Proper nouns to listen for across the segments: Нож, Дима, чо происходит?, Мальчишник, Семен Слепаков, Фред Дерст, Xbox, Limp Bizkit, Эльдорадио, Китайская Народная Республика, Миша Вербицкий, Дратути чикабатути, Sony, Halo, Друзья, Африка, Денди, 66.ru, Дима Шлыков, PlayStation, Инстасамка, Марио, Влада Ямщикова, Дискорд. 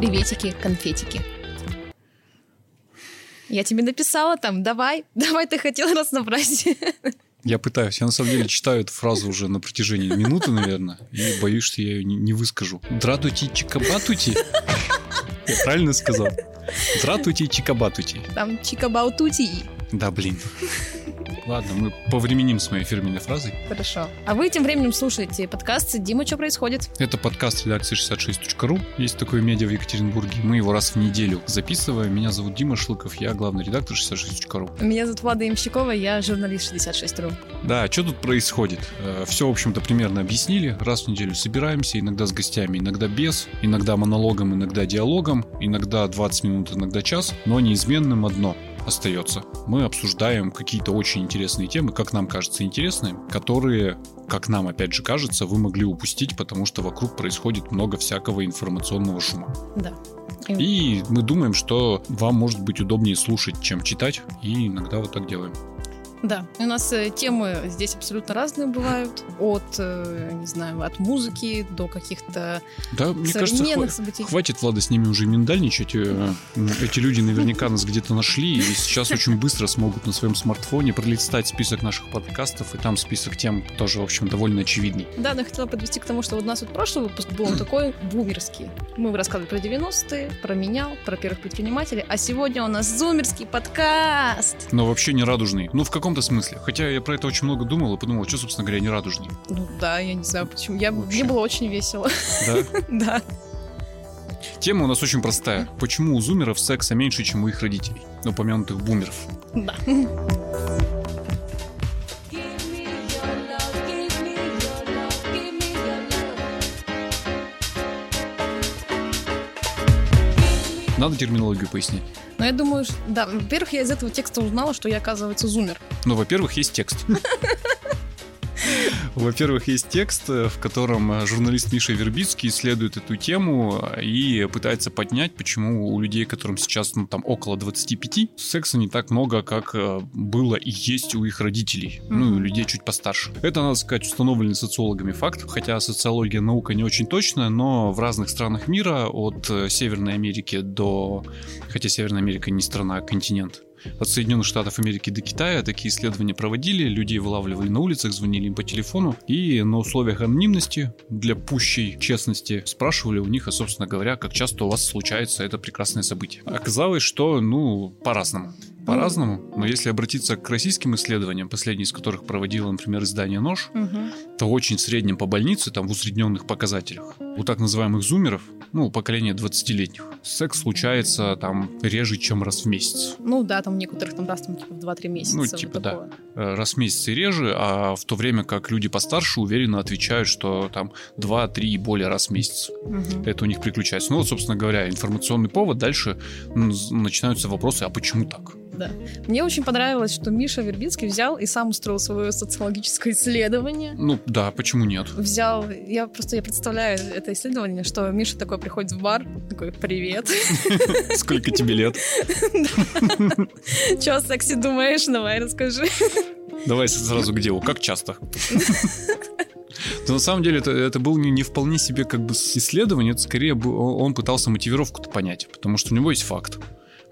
приветики, конфетики. Я тебе написала там, давай, ты хотел раз набрать. Я пытаюсь. Я на самом деле читаю эту фразу уже на протяжении минуты, наверное, и боюсь, что я ее не выскажу. Дратути чикабатути. Я правильно сказал? Дратути чикабатути. Там чикабаутути. Да, блин. Ладно, мы повременим с моей фирменной фразой. Хорошо. А вы тем временем слушаете подкаст «Дима, что происходит?». Это подкаст редакции 66.ru. Есть такое медиа в Екатеринбурге. Мы его раз в неделю записываем. Меня зовут Дима Шлыков, я главный редактор 66.ru. Меня зовут Влада Ямщикова, я журналист 66.ru. Да, что тут происходит? Все, в общем-то, примерно объяснили. Раз в неделю собираемся, иногда с гостями, иногда без, иногда монологом, иногда диалогом, иногда 20 минут, иногда час, но неизменным одно остается. Мы обсуждаем какие-то очень интересные темы, как нам кажется интересные, которые, как нам опять же кажется, вы могли упустить, потому что вокруг происходит много всякого информационного шума. Да. И мы думаем, что вам может быть удобнее слушать, чем читать, и иногда вот так делаем. Да, у нас темы здесь абсолютно разные бывают. От, не знаю, от музыки до каких-то современных событий. Хватит, Влада, с ними уже миндальничать. Эти люди наверняка нас где-то нашли и сейчас очень быстро смогут на своем смартфоне пролистать список наших подкастов, и там список тем тоже, в общем, довольно очевидный. Да, но я хотела подвести к тому, что у нас вот прошлый выпуск был такой бумерский. Мы рассказывали про 90-е, про меня, про первых предпринимателей, а сегодня у нас зумерский подкаст. Но вообще не радужный. Ну, в каком в каком-то смысле. Хотя я про это очень много думал и подумал, что, собственно говоря, не радужный. Ну да, я не знаю, почему. Мне было очень весело. Да? Да. Тема у нас очень простая. Почему у зумеров секса меньше, чем у их родителей? Упомянутых бумеров. Да. Надо терминологию пояснить. Но я думаю, что, да, во-первых, я из этого текста узнала, что я, оказывается, зумер. Ну, во-первых, есть текст. Во-первых, есть текст, в котором журналист Миша Вербицкий исследует эту тему и пытается поднять, почему у людей, которым сейчас, там, около 25, секса не так много, как было и есть у их родителей. Ну, и у людей чуть постарше. Это, надо сказать, установленный социологами факт, хотя социология наука не очень точная, но в разных странах мира, от Северной Америки до... Хотя Северная Америка не страна, а континент. От Соединенных Штатов Америки до Китая такие исследования проводили, людей вылавливали на улицах, звонили им по телефону и на условиях анонимности, для пущей честности, спрашивали у них, собственно говоря, как часто у вас случается это прекрасное событие. Оказалось, что, по-разному. По-разному, но если обратиться к российским исследованиям, последние из которых проводило, например, издание «Нож», то очень в среднем по больнице, там в усредненных показателях, у так называемых зумеров, поколения 20-летних, секс случается там реже, чем раз в месяц. Ну да, там у некоторых в 2-3 месяца. Раз в месяц и реже, а в то время как люди постарше уверенно отвечают, что там 2-3 и более раз в месяц. Это у них приключается. Собственно говоря, информационный повод, дальше начинаются вопросы, а почему так? Да. Мне очень понравилось, что Миша Вербицкий взял и сам устроил свое социологическое исследование. Да, почему нет? Взял, я представляю это исследование, что Миша такой приходит в бар, такой: «Привет. Сколько тебе лет? Че о сексе думаешь? Давай расскажи». Давай сразу к делу. Как часто? Но на самом деле это было не вполне себе исследование, это скорее он пытался мотивировку-то понять, потому что у него есть факт.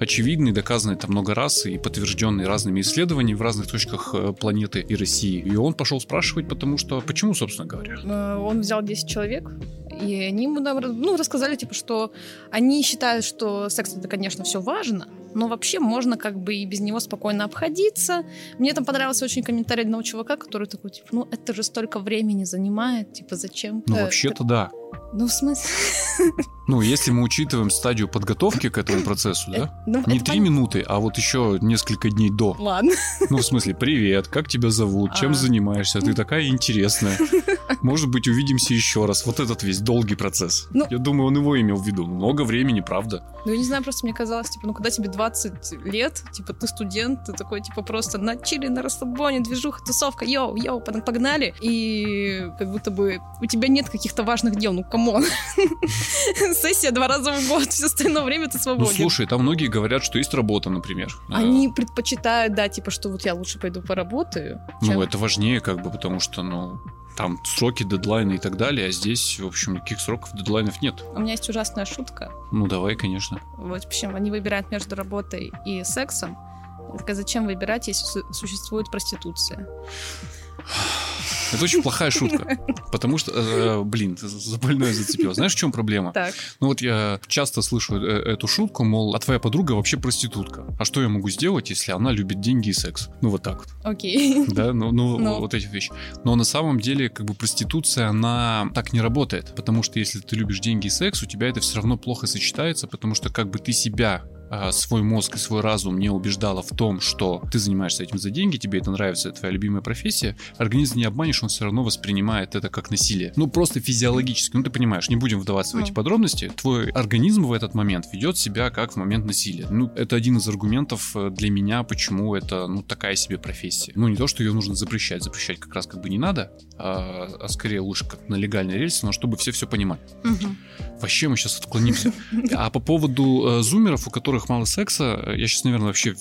Очевидный, доказанный там много раз и подтвержденный разными исследованиями в разных точках планеты и России. И он пошел спрашивать, потому что... Почему, собственно говоря? Он взял 10 человек, и они ему рассказали, что они считают, что секс — это, конечно, все важно, но вообще можно и без него спокойно обходиться. Мне там понравился очень комментарий одного чувака, который такой, это же столько времени занимает, зачем? Вообще-то да. В смысле? Если мы учитываем стадию подготовки к этому процессу, да? Не 3 минуты, а еще несколько дней до. Ладно. Привет, как тебя зовут, чем занимаешься, ты такая интересная. Может быть, увидимся еще раз. Вот этот весь долгий процесс. Я думаю, он его имел в виду. Много времени, правда? Я не знаю, просто мне казалось, когда тебе 20 лет, ты студент, ты такой, просто на чили, на расслабоне, движуха, тусовка, йоу, погнали. И как будто бы у тебя нет каких-то важных дел. Камон. Сессия 2 раза в год, все остальное время ты свободен. Слушай, там многие говорят, что есть работа, например. Они предпочитают, что я лучше пойду поработаю. Чем... это важнее, потому что, там сроки, дедлайны и так далее, а здесь, в общем, никаких сроков, дедлайнов нет. У меня есть ужасная шутка. Ну, давай, конечно. Вот, в общем, они выбирают между работой и сексом. Я такая, зачем выбирать, если существует проституция? Это очень плохая шутка, потому что, блин, за больное зацепило. Знаешь, в чем проблема? Так. Ну вот я часто слышу эту шутку, мол, а твоя подруга вообще проститутка. А что я могу сделать, если она любит деньги и секс? Ну вот так вот. Окей. Да, ну вот эти вещи. Но на самом деле, как бы, проституция, она так не работает, потому что если ты любишь деньги и секс, у тебя это все равно плохо сочетается, потому что как бы ты себя... свой мозг и свой разум не убеждала в том, что ты занимаешься этим за деньги, тебе это нравится, это твоя любимая профессия, организм не обманешь, он все равно воспринимает это как насилие. Ну, просто физиологически. Ну, ты понимаешь, не будем вдаваться в эти подробности. Твой организм в этот момент ведет себя как в момент насилия. Ну, это один из аргументов для меня, почему это, ну, такая себе профессия. Ну, не то, что ее нужно запрещать. Запрещать как раз как бы не надо, а скорее лучше как на легальные рельсы, но чтобы все понимали. Угу. Вообще мы сейчас отклонимся. А по поводу зумеров, у которых мало секса, я сейчас, наверное, вообще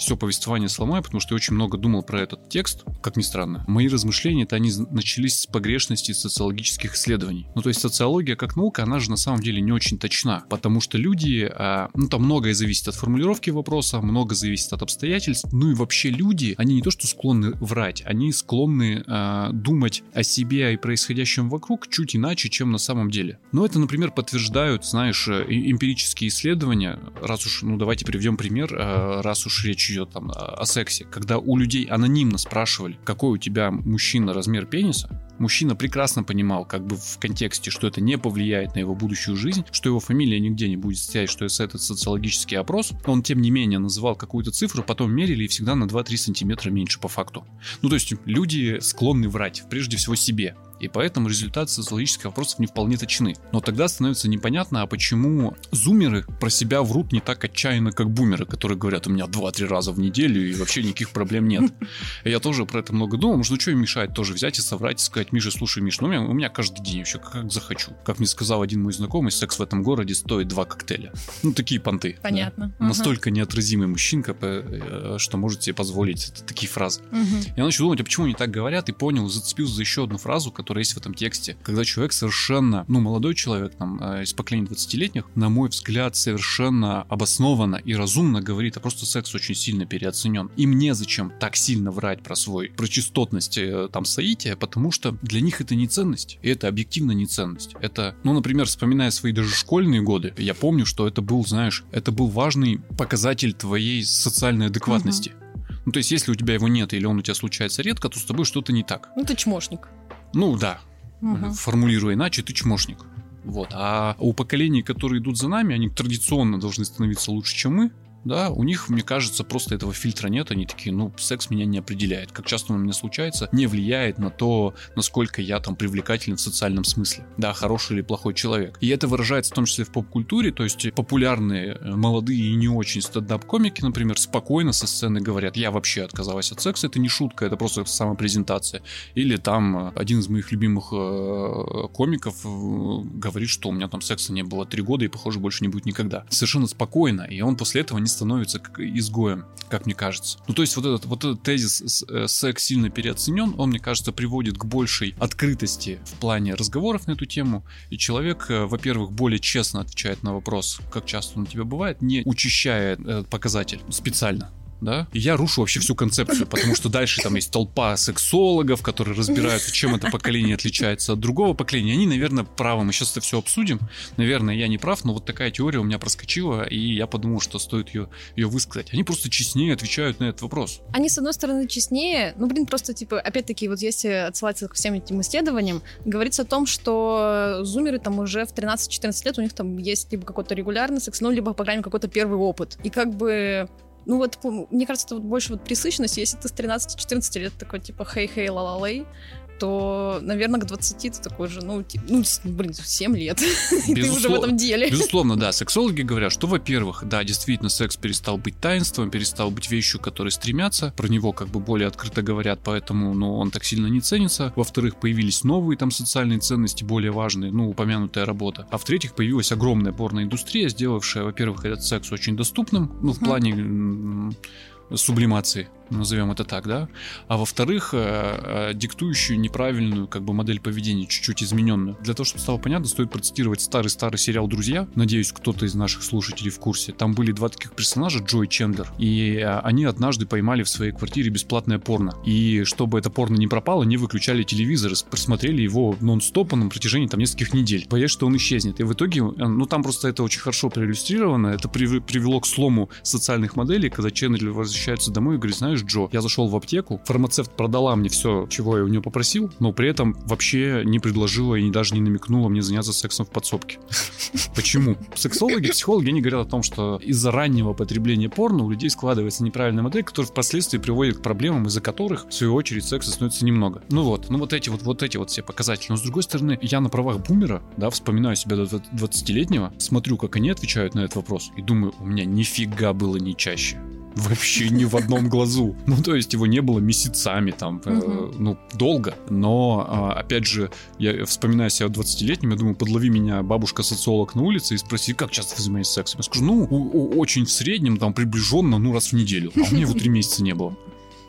все повествование сломаю, потому что я очень много думал про этот текст, как ни странно. Мои размышления, это они начались с погрешности социологических исследований. Ну, то есть социология как наука, она же на самом деле не очень точна, потому что люди, ну, там многое зависит от формулировки вопроса, много зависит от обстоятельств, ну и вообще люди, они не то что склонны врать, они склонны думать о себе и происходящем вокруг чуть иначе, чем на самом деле. Но это, например, подтверждают, знаешь, эмпирические исследования, раз уж, ну, давайте приведем пример, раз уж речь идет там о сексе. Когда у людей анонимно спрашивали, какой у тебя мужчина размер пениса, мужчина прекрасно понимал, как бы в контексте, что это не повлияет на его будущую жизнь, что его фамилия нигде не будет стоять, что это социологический опрос. Он, тем не менее, называл какую-то цифру, потом мерили и всегда на 2-3 сантиметра меньше по факту. Ну, то есть люди склонны врать, прежде всего себе. И поэтому результаты социологических вопросов не вполне точны. Но тогда становится непонятно, а почему зумеры про себя врут не так отчаянно, как бумеры, которые говорят, у меня 2-3 раза в неделю и вообще никаких проблем нет. Я тоже про это много думал, может, ну что им мешает тоже взять и соврать, и сказать, Миша, слушай, Миш, ну у меня каждый день вообще как захочу. Как мне сказал один мой знакомый, секс в этом городе стоит 2 коктейля. Ну, такие понты. Понятно. Да? Угу. Настолько неотразимый мужчинка, что может себе позволить такие фразы. Угу. Я начал думать, а почему они так говорят, и понял, зацепился за еще одну фразу, которая есть в этом тексте, когда человек совершенно, ну, молодой человек, там, из поколения 20-летних, на мой взгляд, совершенно обоснованно и разумно говорит, а просто секс очень сильно переоценен. Им незачем так сильно врать про частотность, там, соития, потому что для них это не ценность, и это объективно не ценность. Это, ну, например, вспоминая свои даже школьные годы, я помню, что это был, знаешь, это был важный показатель твоей социальной адекватности. Угу. Ну, то есть, если у тебя его нет, или он у тебя случается редко, то с тобой что-то не так. Ну, ты чмошник. Ну да, угу. Формулируя иначе, ты чмошник. Вот. А у поколений, которые идут за нами, они традиционно должны становиться лучше, чем мы. Да, у них, мне кажется, просто этого фильтра нет. Они такие, ну, секс меня не определяет. Как часто он у меня случается, не влияет на то, насколько я там привлекателен в социальном смысле. Да, хороший или плохой человек. И это выражается в том числе в поп-культуре. То есть популярные, молодые и не очень стендап-комики, например, спокойно со сцены говорят, я вообще отказалась от секса. Это не шутка, это просто самопрезентация. Или там один из моих любимых комиков говорит, что у меня там секса не было 3 года и, похоже, больше не будет никогда. Совершенно спокойно. И он после этого не становится изгоем, как мне кажется. Ну, то есть вот этот тезис «секс сильно переоценен», он, мне кажется, приводит к большей открытости в плане разговоров на эту тему, и человек, во-первых, более честно отвечает на вопрос, как часто он у тебя бывает, не учащая этот показатель специально. Да? И я рушу вообще всю концепцию, потому что дальше там есть толпа сексологов, которые разбираются, чем это поколение отличается от другого поколения. Они, наверное, правы. Мы сейчас это все обсудим. Наверное, я не прав, но вот такая теория у меня проскочила, и я подумал, что стоит ее высказать. Они просто честнее отвечают на этот вопрос. Они, с одной стороны, честнее. Ну, блин, просто, типа, опять-таки, вот если отсылаться ко всем этим исследованиям, говорится о том, что зумеры там уже в 13-14 лет у них там есть либо какой-то регулярный секс, ну, либо, по крайней мере, какой-то первый опыт. И как бы... Ну вот, мне кажется, это вот больше вот пресыщенность. Если ты с 13-14 лет такой, типа, хей-хей, ла-ла-лей, то, наверное, к 20 ты такой же, блин, 7 лет. И ты уже в этом деле. Безусловно, да. Сексологи говорят, что, во-первых, да, действительно, секс перестал быть таинством, перестал быть вещью, к которой стремятся. Про него как бы более открыто говорят, поэтому, ну, он так сильно не ценится. Во-вторых, появились новые там социальные ценности, более важные, ну, упомянутая работа. А в-третьих, появилась огромная порноиндустрия, сделавшая, во-первых, этот секс очень доступным, ну, в плане сублимации. назовем это так, да, а во-вторых, диктующую неправильную как бы модель поведения, чуть-чуть измененную. Для того, чтобы стало понятно, стоит процитировать старый-старый сериал «Друзья». Надеюсь, кто-то из наших слушателей в курсе. Там были два таких персонажа, Джо и Чендлер, и они однажды поймали в своей квартире бесплатное порно. И чтобы это порно не пропало, они выключали телевизор и просмотрели его нон-стопом на протяжении там нескольких недель, боясь, что он исчезнет. И в итоге, ну там просто это очень хорошо проиллюстрировано, это привело к слому социальных моделей, когда Чендлер возвращается домой и говорит: знаешь, Джо, я зашел в аптеку, фармацевт продала мне все, чего я у нее попросил, но при этом вообще не предложила и даже не намекнула мне заняться сексом в подсобке. Почему? Сексологи, психологи, они говорят о том, что из-за раннего потребления порно у людей складывается неправильная модель, которая впоследствии приводит к проблемам, из-за которых, в свою очередь, секса становится немного. Ну вот эти все показатели. Но с другой стороны, я на правах бумера, да, вспоминаю себя до 20-летнего, смотрю, как они отвечают на этот вопрос, и думаю, у меня нифига было не чаще. Вообще ни в одном глазу. Ну, то есть его не было месяцами там, ну, долго. Но, опять же, я вспоминаю себя 20-летним, я думаю, подлови меня бабушка-социолог на улице и спроси, как часто ты занимаешься сексом? Я скажу, ну, очень в среднем, там, приближенно, ну, раз в неделю. А у меня его 3 месяца не было.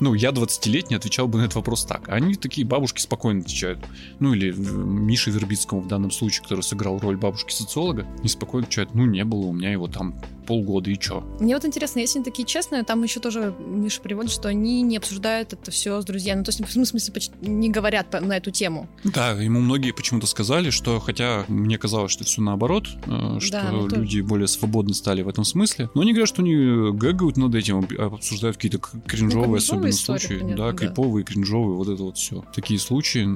Ну, я 20-летний отвечал бы на этот вопрос так. Они такие бабушки спокойно отвечают. Ну, или Мише Вербицкому в данном случае, который сыграл роль бабушки-социолога, неспокойно отвечают, ну, не было у меня его там полгода и чё. Мне вот интересно, если они такие честные, там еще тоже Миша приводит, что они не обсуждают это все с друзьями. Ну, то есть, в смысле, не говорят на эту тему. Да, ему многие почему-то сказали, что, хотя мне казалось, что все наоборот, что да, люди более свободны стали в этом смысле. Но они говорят, что они гэгают над этим, обсуждают какие-то кринжовые особенности. Случаи, понятно, да, криповые, кринжовые, вот это вот все. Такие случаи,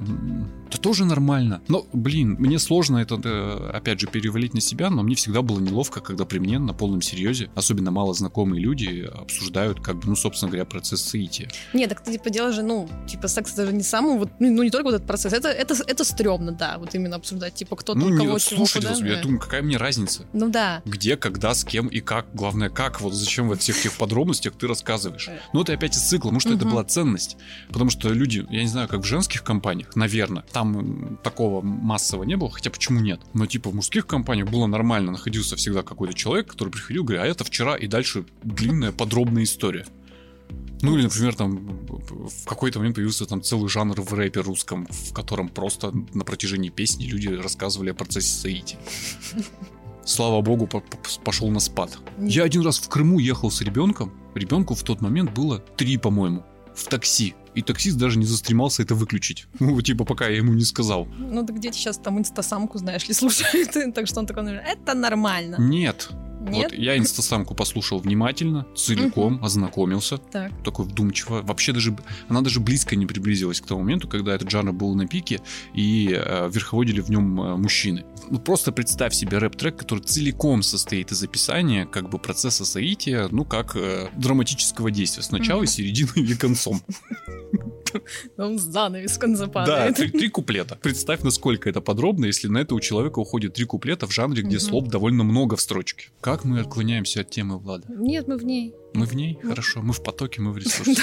это тоже нормально. Но, блин, мне сложно это, опять же, перевалить на себя, но мне всегда было неловко, когда при мне на полном серьезе, особенно малознакомые люди, обсуждают, как бы, ну, собственно говоря, процесс соития. Нет, так ты, типа, дело же, ну, типа, секс это же не сам, вот, ну, не только вот этот процесс, это стрёмно, да, вот именно обсуждать, типа, кто-то, ну, у кого, чего, куда. Я думаю, какая мне разница? Ну, да. Где, когда, с кем и как, главное, как, вот зачем во всех тех подробностях ты рассказываешь. Ну, это опять из цикла, что это была ценность. Потому что люди, я не знаю, как в женских компаниях, наверное, там такого массово не было, хотя почему нет? Но типа в мужских компаниях было нормально, находился всегда какой-то человек, который приходил, говорит, а это вчера, и дальше длинная подробная история. Ну или, например, там в какой-то момент появился там целый жанр в рэпе русском, в котором просто на протяжении песни люди рассказывали о процессе соития. Слава богу, пошел на спад. Я один раз в Крыму ехал с ребенком. Ребенку в тот момент было 3, по-моему, в такси. И таксист даже не застремался это выключить. Ну, типа, пока я ему не сказал. Ну, так дети сейчас там инстасамку, знаешь ли, слушают. Так что он такой, это нормально. Нет. Нет? Вот, я инстасамку послушал внимательно, целиком, ознакомился. Так. Такой вдумчиво. Вообще даже она даже близко не приблизилась к тому моменту, когда этот жанр был на пике, и верховодили в нем мужчины. Ну, просто представь себе рэп-трек, который целиком состоит из описания, как бы, процесса соития, ну, как драматического действия. С начала, середины и концом. Он занавес в конце падает. Да, 3 куплета. Представь, насколько это подробно, если на это у человека уходит 3 куплета в жанре, где слов довольно много в строчке. Как мы отклоняемся от темы, Влада? Нет, мы в ней. Мы в ней? Хорошо. Мы в потоке, мы в ресурсе.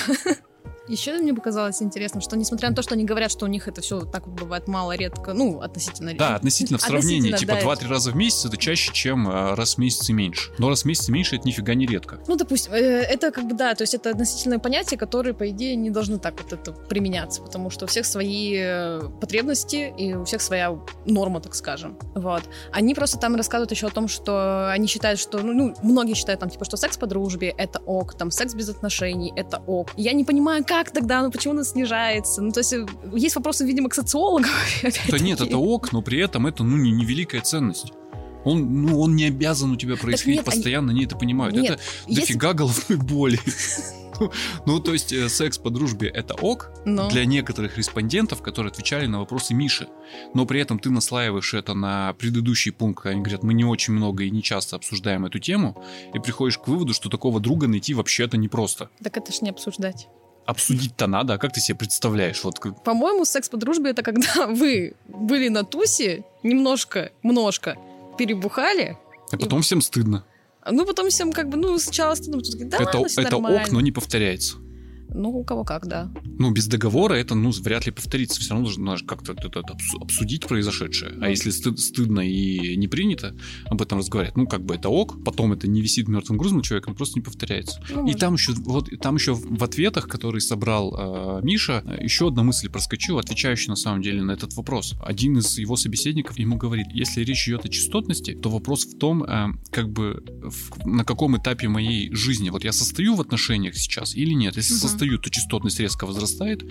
Еще мне показалось интересным, что несмотря на то, что они говорят, что у них это все так бывает мало, редко, ну, относительно редко. Да, относительно в сравнении, типа, 2-3 раза в месяц это чаще, чем раз в месяц и меньше. Но раз в месяц и меньше это нифига не редко. Ну, допустим, это как бы, да, то есть это относительные понятия, которые, по идее, не должны так вот это применяться, потому что у всех свои потребности и у всех своя норма, так скажем. Вот. Они просто там рассказывают еще о том, что они считают, что, ну, многие считают там, типа, что секс по дружбе это ок, там, секс без отношений это ок. Я не понимаю, как тогда, ну почему он снижается? Ну, то есть, есть вопросы, видимо, к социологам. Да нет, это ок, но при этом это, ну, не великая ценность. Он не обязан у тебя происходить, нет, постоянно, они это понимают. Нет, это дофига головной боли. Ну, то есть, секс по дружбе это ок, но для некоторых респондентов, которые отвечали на вопросы Миши. Но при этом ты наслаиваешь это на предыдущий пункт, когда они говорят, мы не очень много и не часто обсуждаем эту тему, и приходишь к выводу, что такого друга найти вообще-то непросто. Так это ж не обсуждать. Обсудить-то надо, а как ты себе представляешь? Вот. По-моему, секс по дружбе — это когда вы были на тусе, немножко перебухали. А потом всем стыдно. Ну, потом всем как бы, ну, сначала стыдно. Да, это ок, но не повторяется. Ну, у кого как, да. Ну, без договора это, ну, вряд ли повторится. Все равно нужно как-то это обсудить произошедшее. А если стыдно и не принято об этом разговаривать, ну, как бы это ок. Потом это не висит мертвым грузом, человек просто не повторяется. Ну, и там еще, вот, там еще в ответах, которые собрал Миша, еще одна мысль проскочила, отвечающая на самом деле на этот вопрос. Один из его собеседников ему говорит, если речь идет о частотности, то вопрос в том, как бы на каком этапе моей жизни. Вот я состою в отношениях сейчас или нет? Если состою, то частотность резко возрастает.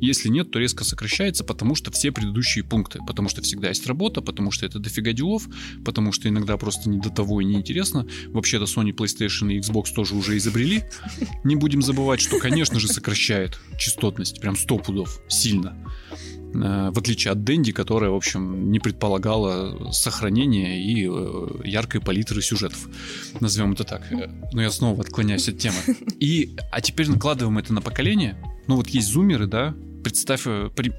Если нет, то резко сокращается, потому что все предыдущие пункты. Потому что всегда есть работа, потому что это дофига делов, потому что иногда просто не до того и неинтересно. Вообще-то Sony, PlayStation и Xbox тоже уже изобрели. Не будем забывать, что, конечно же, сокращает частотность. Прям 100 пудов. Сильно. В отличие от Денди, которая, в общем, не предполагала сохранения и яркой палитры сюжетов. Назовем это так. Но я снова отклоняюсь от темы. А теперь накладываем это на поколение. Ну вот есть зумеры, да? Представь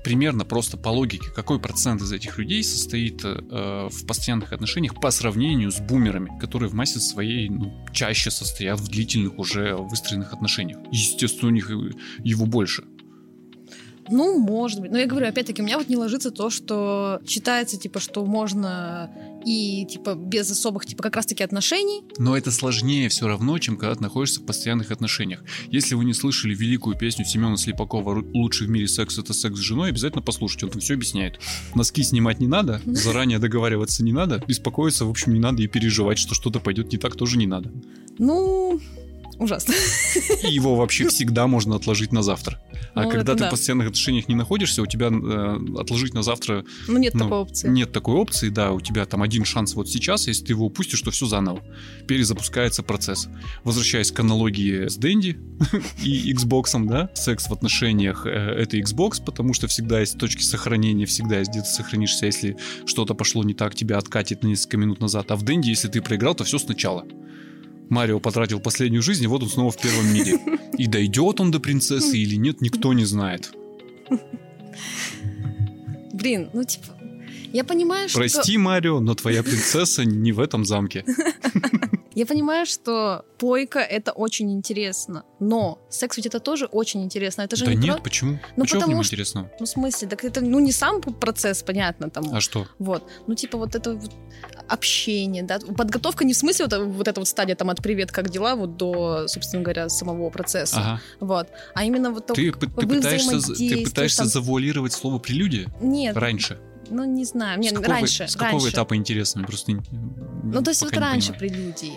примерно просто по логике, какой процент из этих людей состоит в постоянных отношениях по сравнению с бумерами, которые в массе своей, ну, чаще состоят в длительных уже выстроенных отношениях. Естественно, у них его больше. Ну, может быть. Но я говорю, опять-таки, у меня вот не ложится то, что считается, типа, что можно и, типа, без особых, типа, как раз-таки отношений. Но это сложнее все равно, чем когда ты находишься в постоянных отношениях. Если вы не слышали великую песню Семена Слепакова «Лучший в мире секс — это секс с женой», обязательно послушайте, он там все объясняет. Носки снимать не надо, заранее договариваться не надо, беспокоиться, в общем, не надо и переживать, что что-то пойдет не так, тоже не надо. Ну... ужасно. И его вообще всегда можно отложить на завтра. А ну, когда ты в постоянных отношениях не находишься, у тебя отложить на завтра... Ну, нет такой опции. Нет такой опции, да. У тебя там один шанс вот сейчас, если ты его упустишь, то все заново. Перезапускается процесс. Возвращаясь к аналогии с Денди и Xbox'ом, да, секс в отношениях — это Xbox, потому что всегда есть точки сохранения, всегда есть, где ты сохранишься. Если что-то пошло не так, тебя откатит на несколько минут назад. А в Денди, если ты проиграл, то все сначала. Марио потратил последнюю жизнь, и вот он снова в первом мире. И дойдет он до принцессы или нет, никто не знает. Блин, ну типа, я понимаю, прости, что... Прости, Марио, но твоя принцесса не в этом замке. Я понимаю, что пойка — это очень интересно, но секс ведь это тоже очень интересно. Это же да не нет, почему? Ну, почему потому что... интересно? Ну, в смысле, так это, ну, не сам процесс, понятно, там. А что? Вот, ну, типа, вот это вот общение, да, подготовка не в смысле вот эта вот стадия там от «привет, как дела», вот до, собственно говоря, самого процесса, ага. Вот, а именно вот ты пытаешься там... завуалировать слово «прелюдия»? Нет. Раньше? Ну, не знаю. Нет, раньше. С какого этапа интересно? Просто ну, то есть вот раньше прелюдии.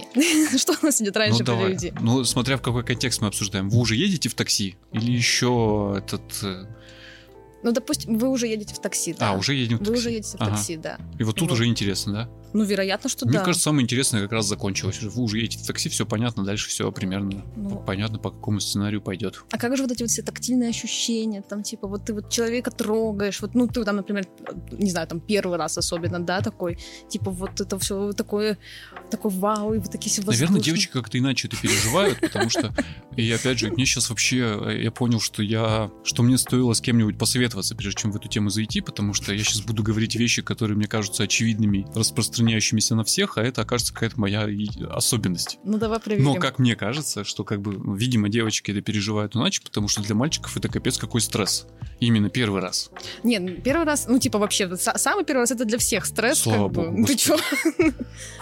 Что у нас идет раньше прелюдии? Ну, смотря в какой контекст мы обсуждаем. Вы уже едете в такси? Или еще этот... Ну, допустим, вы уже едете в такси, да. А, уже едем в такси. Вы уже едете в такси, да. И вот тут уже интересно, да? Ну, вероятно, что да. Мне кажется, самое интересное как раз закончилось. Вы уже едете в такси, все понятно, дальше все примерно понятно, по какому сценарию пойдет. А как же вот эти вот все тактильные ощущения, там, типа, вот ты вот человека трогаешь, вот, ну, ты там, например, не знаю, там, первый раз особенно, да, такой, типа, вот это все такое вау, и вот такие все воздушные. Наверное, девочки как-то иначе это переживают, потому что, и опять же, мне сейчас вообще, я понял, что мне стоило с кем-нибудь посоветоваться, прежде чем в эту тему зайти, потому что я сейчас буду говорить вещи, которые мне кажутся очевидными, распространяющимися на всех, а это окажется какая-то моя особенность. Ну, давай проверим. Но, как мне кажется, что, как бы, видимо, девочки это переживают иначе, потому что для мальчиков это капец какой стресс. Именно первый раз. Нет, первый раз, ну, типа, вообще, самый первый раз это для всех стресс. Слава богу. Ты чё?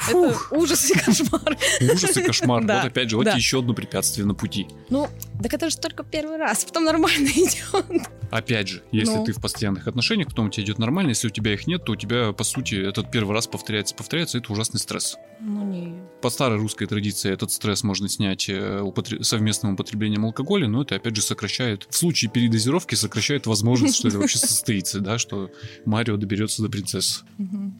Это ужас и кошмар. Ужас и кошмар. Вот, опять же, вот еще одно препятствие на пути. Ну, так это же только первый раз, потом нормально идет. Опять же, если ты в постоянных отношениях, потом у тебя идет нормально, если у тебя их нет, то у тебя, по сути, этот первый раз повторяется, это ужасный стресс. Ну, не. По старой русской традиции этот стресс можно снять совместным употреблением алкоголя, но это, опять же, сокращает, в случае передозировки, сокращает возможность, что это вообще состоится, да, что Марио доберется до принцессы.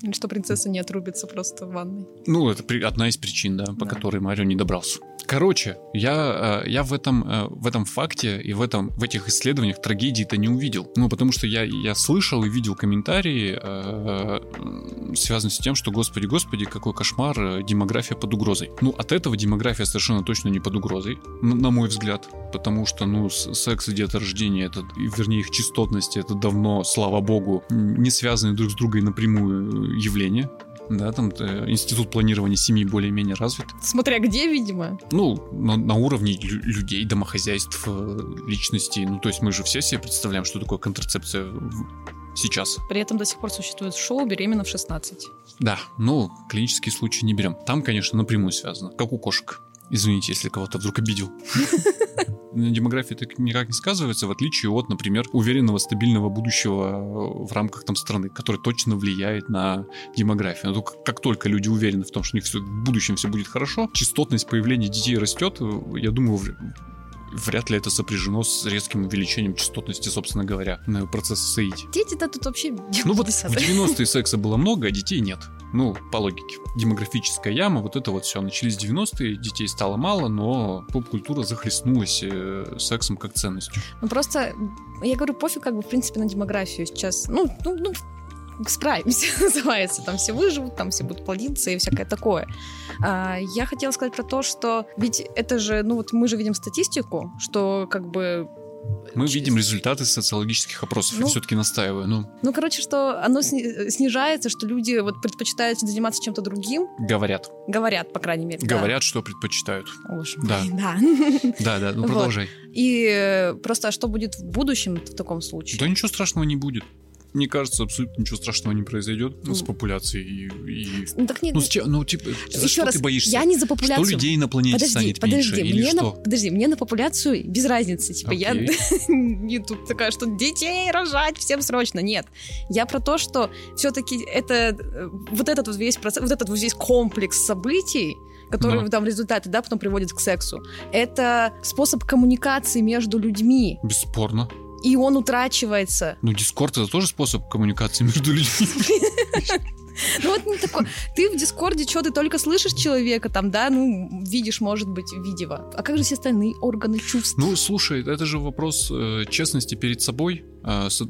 Или что принцесса не отрубится просто в ванной. Ну, это одна из причин, да, по которой Марио не добрался. Короче, я в этом факте и в этих исследованиях трагедии-то не увидел. Ну, потому что я слышал и видел комментарии, связанные с тем, что, господи, какой кошмар, демография под угрозой. Ну, от этого демография совершенно точно не под угрозой, на мой взгляд, потому что, ну, секс и деторождение, это, вернее, их частотность, это давно, слава богу, не связанные друг с другом напрямую явления. да, там институт планирования семьи более-менее развит. Смотря где, видимо. Ну, на уровне людей, домохозяйств, личностей. Ну, то есть мы же все себе представляем, что такое контрацепция сейчас. При этом до сих пор существует шоу «Беременна в 16». Да, но клинические случаи не берем. Там, конечно, напрямую связано, как у кошек. Извините, если кого-то вдруг обидел. На демографии это никак не сказывается, в отличие от, например, уверенного стабильного будущего в рамках там страны, который точно влияет на демографию. Но как только люди уверены в том, что у них в будущем все будет хорошо, частотность появления детей растет, я думаю, вряд ли это сопряжено с резким увеличением частотности, собственно говоря, процесса соития. Дети-то тут вообще... Ну вот в 90-е секса было много, а детей нет. Ну, по логике. Демографическая яма, вот это вот все. Начались 90-е, детей стало мало, но поп-культура захлестнулась сексом как ценностью. Ну просто, я говорю, пофиг как бы в принципе на демографию сейчас. Ну, справимся, называется. Там все выживут, там все будут плодиться и всякое такое. Я хотела сказать про то, что ведь это же, ну вот мы же видим статистику, что как бы... Мы видим результаты социологических опросов, я все-таки настаиваю. Ну, короче, что оно снижается, что люди вот предпочитают заниматься чем-то другим. Говорят, по крайней мере. Говорят, да. Что предпочитают. Да, ну продолжай. И просто что будет в будущем в таком случае? Да ничего страшного не будет. Мне кажется, абсолютно ничего страшного не произойдет с популяцией. Ну, так нет. За что раз, ты боишься? Я не за популяцию. Что людей на планете станет меньше, или что? Подожди, мне на популяцию без разницы. Типа я не тут такая, что детей рожать всем срочно. Нет. Я про то, что все-таки это вот этот вот весь процесс, вот этот вот весь комплекс событий, которые там результаты, да, потом приводят к сексу. Это способ коммуникации между людьми. Бесспорно. И он утрачивается. Ну, Дискорд — это тоже способ коммуникации между людьми. Ну, вот не такое. Ты в Дискорде, что ты только слышишь человека там, да, ну, видишь, может быть, видео. А как же все остальные органы чувств? Ну, слушай, это же вопрос честности перед собой.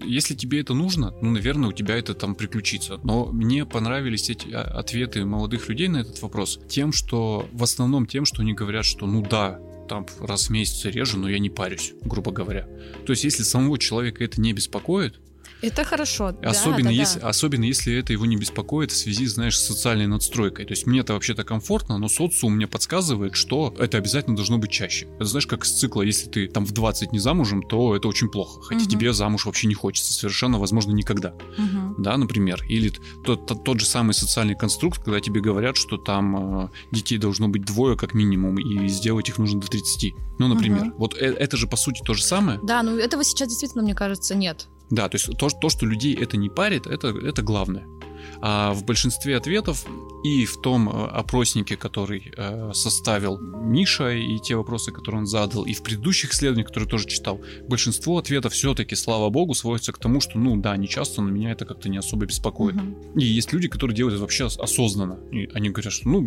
Если тебе это нужно, ну, наверное, у тебя это там приключится. Но мне понравились эти ответы молодых людей на этот вопрос тем, что, в основном тем, что они говорят, что, ну, да, там раз в месяц реже, но я не парюсь, грубо говоря. То есть, если самого человека это не беспокоит, это хорошо. Особенно если это его не беспокоит в связи, знаешь, с социальной надстройкой. То есть мне это вообще-то комфортно, но социум мне подсказывает, что это обязательно должно быть чаще. Это, знаешь, как с цикла, если ты там в 20 не замужем, то это очень плохо. Хотя тебе замуж вообще не хочется, совершенно, возможно, никогда. Да, например. Или тот же самый социальный конструкт, когда тебе говорят, что там детей должно быть двое как минимум, и сделать их нужно до 30. Ну, например. Вот это же, по сути, то же самое. Да, но этого сейчас действительно, мне кажется, нет. Да, то есть то, что людей это не парит, это главное. А в большинстве ответов и в том опроснике, который составил Миша, и те вопросы, которые он задал, и в предыдущих исследованиях, которые тоже читал, большинство ответов все-таки, слава богу, сводится к тому, что, ну да, не часто, но меня это как-то не особо беспокоит. И есть люди, которые делают это вообще осознанно. И они говорят, что, ну,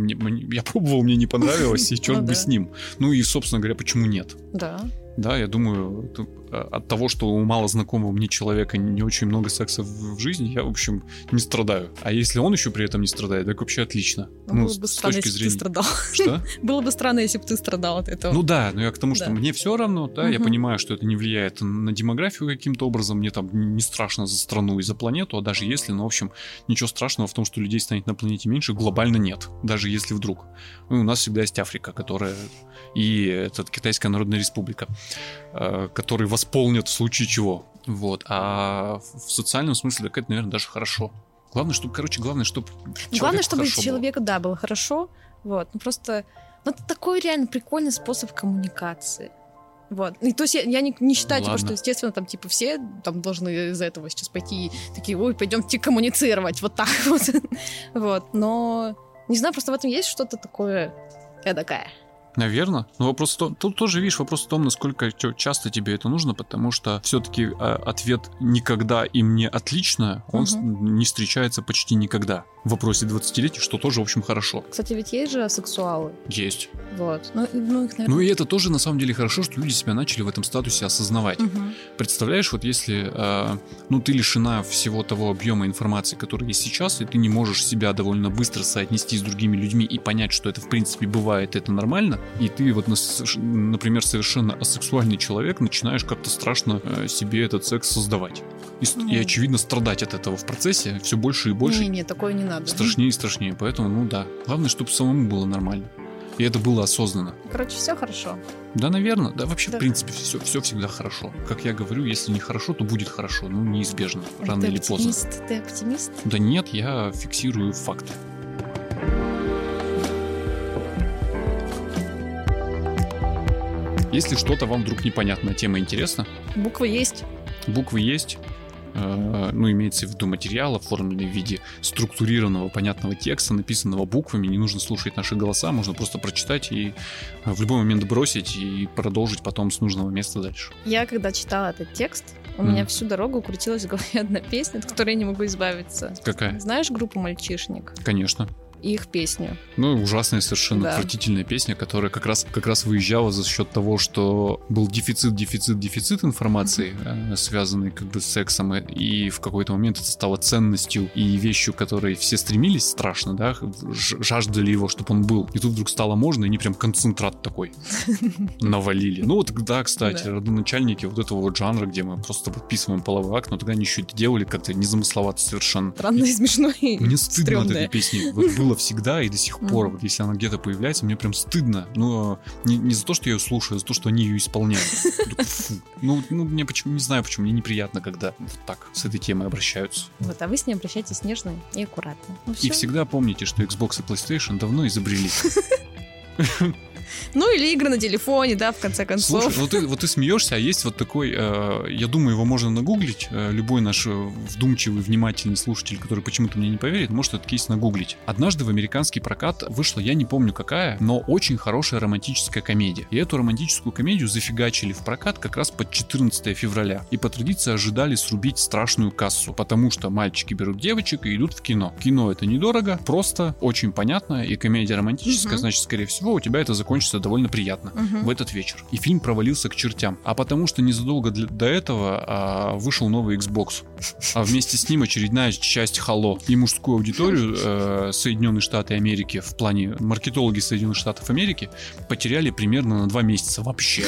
я пробовал, мне не понравилось, и черт бы с ним. Ну и, собственно говоря, почему нет? Да. Да, я думаю, от того, что у малознакомого мне человека не очень много секса в жизни, я, в общем, не страдаю. А если он еще при этом не страдает, так вообще отлично. Ну, было бы странно, если ты страдал. Что? Было бы странно, если бы ты страдал от этого. Ну да, но я к тому, что мне все равно, да, я понимаю, что это не влияет на демографию каким-то образом, мне там не страшно за страну и за планету, а даже если, ну, в общем, ничего страшного в том, что людей станет на планете меньше, глобально нет, даже если вдруг. Ну, у нас всегда есть Африка, которая... и этот Китайская Народная Республика, который восполнит в случае чего. Вот. А в социальном смысле, так это, наверное, даже хорошо. Главное, чтобы, человеку да, было хорошо. Вот. Ну, просто это такой реально прикольный способ коммуникации. Вот. И то есть я не считаю, типа, что, естественно, там, типа, все там должны из-за этого сейчас пойти и такие, ой, пойдемте коммуницировать. Вот так вот. Вот. Но не знаю, просто в этом есть что-то такое эдакое. Наверное. Но вопрос в том, тут тоже, видишь, вопрос в том, насколько часто тебе это нужно, потому что все-таки ответ «никогда» и «мне отлично» он не встречается почти никогда. В вопросе 20-летних, что тоже, в общем, хорошо. Кстати, ведь есть же асексуалы. Есть. Вот. Ну, их, наверное... ну и это тоже, на самом деле, хорошо, что люди себя начали в этом статусе осознавать. Представляешь, вот если ты лишена всего того объема информации, который есть сейчас, и ты не можешь себя довольно быстро соотнести с другими людьми и понять, что это, в принципе, бывает, это нормально, и ты, вот, например, совершенно асексуальный человек, начинаешь как-то страшно себе этот секс создавать. И, очевидно, страдать от этого в процессе все больше и больше. Не, такое не надо. надо. Страшнее и страшнее. Поэтому, ну да. Главное, чтобы самому было нормально. И это было осознанно. Короче, все хорошо. Да, наверное. Да, вообще, да. В принципе, все всегда хорошо. Как я говорю, если не хорошо, то будет хорошо. Ну, неизбежно. Рано или поздно. Ты оптимист? Да нет, я фиксирую факты. Если что-то вам вдруг непонятно, тема интересна. Буквы есть. Ну, имеется в виду материал, оформленный в виде структурированного, понятного текста, написанного буквами. Не нужно слушать наши голоса, можно просто прочитать и в любой момент бросить и продолжить потом с нужного места дальше. Я когда читала этот текст, у меня всю дорогу крутилась в голове одна песня, от которой я не могу избавиться. Какая? Знаешь группу «Мальчишник»? Конечно. И их песню. Ну, ужасная совершенно, да. Отвратительная песня, которая как раз выезжала за счет того, что был дефицит информации, связанный как бы с сексом, и в какой-то момент это стало ценностью и вещью, к которой все стремились страшно, да, жаждали его, чтобы он был. И тут вдруг стало можно, и они прям концентрат такой навалили. Ну, вот, да, кстати, родоначальники вот этого вот жанра, где мы просто подписываем половой акт, но тогда они еще это делали как-то незамысловато совершенно. Странно и смешно, и мне стыдно от этой песни. Вот было всегда и до сих пор. Вот если она где-то появляется, мне прям стыдно. Но не за то, что я ее слушаю, а за то, что они ее исполняют. Ну, мне почему, не знаю почему, мне неприятно, когда вот так с этой темой обращаются. Вот, а вы с ней обращайтесь нежно и аккуратно. Ну, и всегда помните, что Xbox и PlayStation давно изобрели. Ну, или игры на телефоне, да, в конце концов. Слушай, вот ты смеешься, а есть вот такой, я думаю, его можно нагуглить. Любой наш вдумчивый, внимательный слушатель, который почему-то мне не поверит, может этот кейс нагуглить. Однажды в американский прокат вышла, я не помню какая, но очень хорошая романтическая комедия. И эту романтическую комедию зафигачили в прокат как раз под 14 февраля. И по традиции ожидали срубить страшную кассу, потому что мальчики берут девочек и идут в кино. Кино это недорого, просто, очень понятно, и комедия романтическая, значит, скорее всего, у тебя это закончится довольно приятно в этот вечер. И фильм провалился к чертям. А потому что незадолго до этого вышел новый Xbox. А вместе с ним очередная часть Halo. И мужскую аудиторию Соединенные Штаты Америки, в плане маркетологи Соединенных Штатов Америки, потеряли примерно на 2 месяца вообще.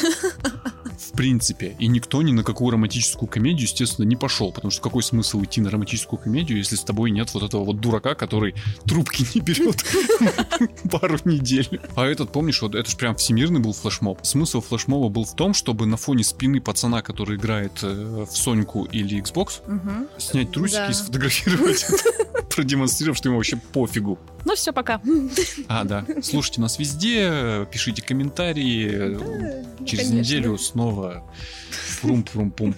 В принципе. И никто ни на какую романтическую комедию, естественно, не пошел. Потому что какой смысл идти на романтическую комедию, если с тобой нет вот этого вот дурака, который трубки не берет пару недель. А этот, помнишь, вот это же прям всемирный был флешмоб. Смысл флешмоба был в том, чтобы на фоне спины пацана, который играет в Соньку или Xbox, снять трусики и сфотографировать, продемонстрировав, что ему вообще пофигу. Ну все, пока. А, да. Слушайте нас везде, пишите комментарии. Через неделю снова фрум-фрум-пум.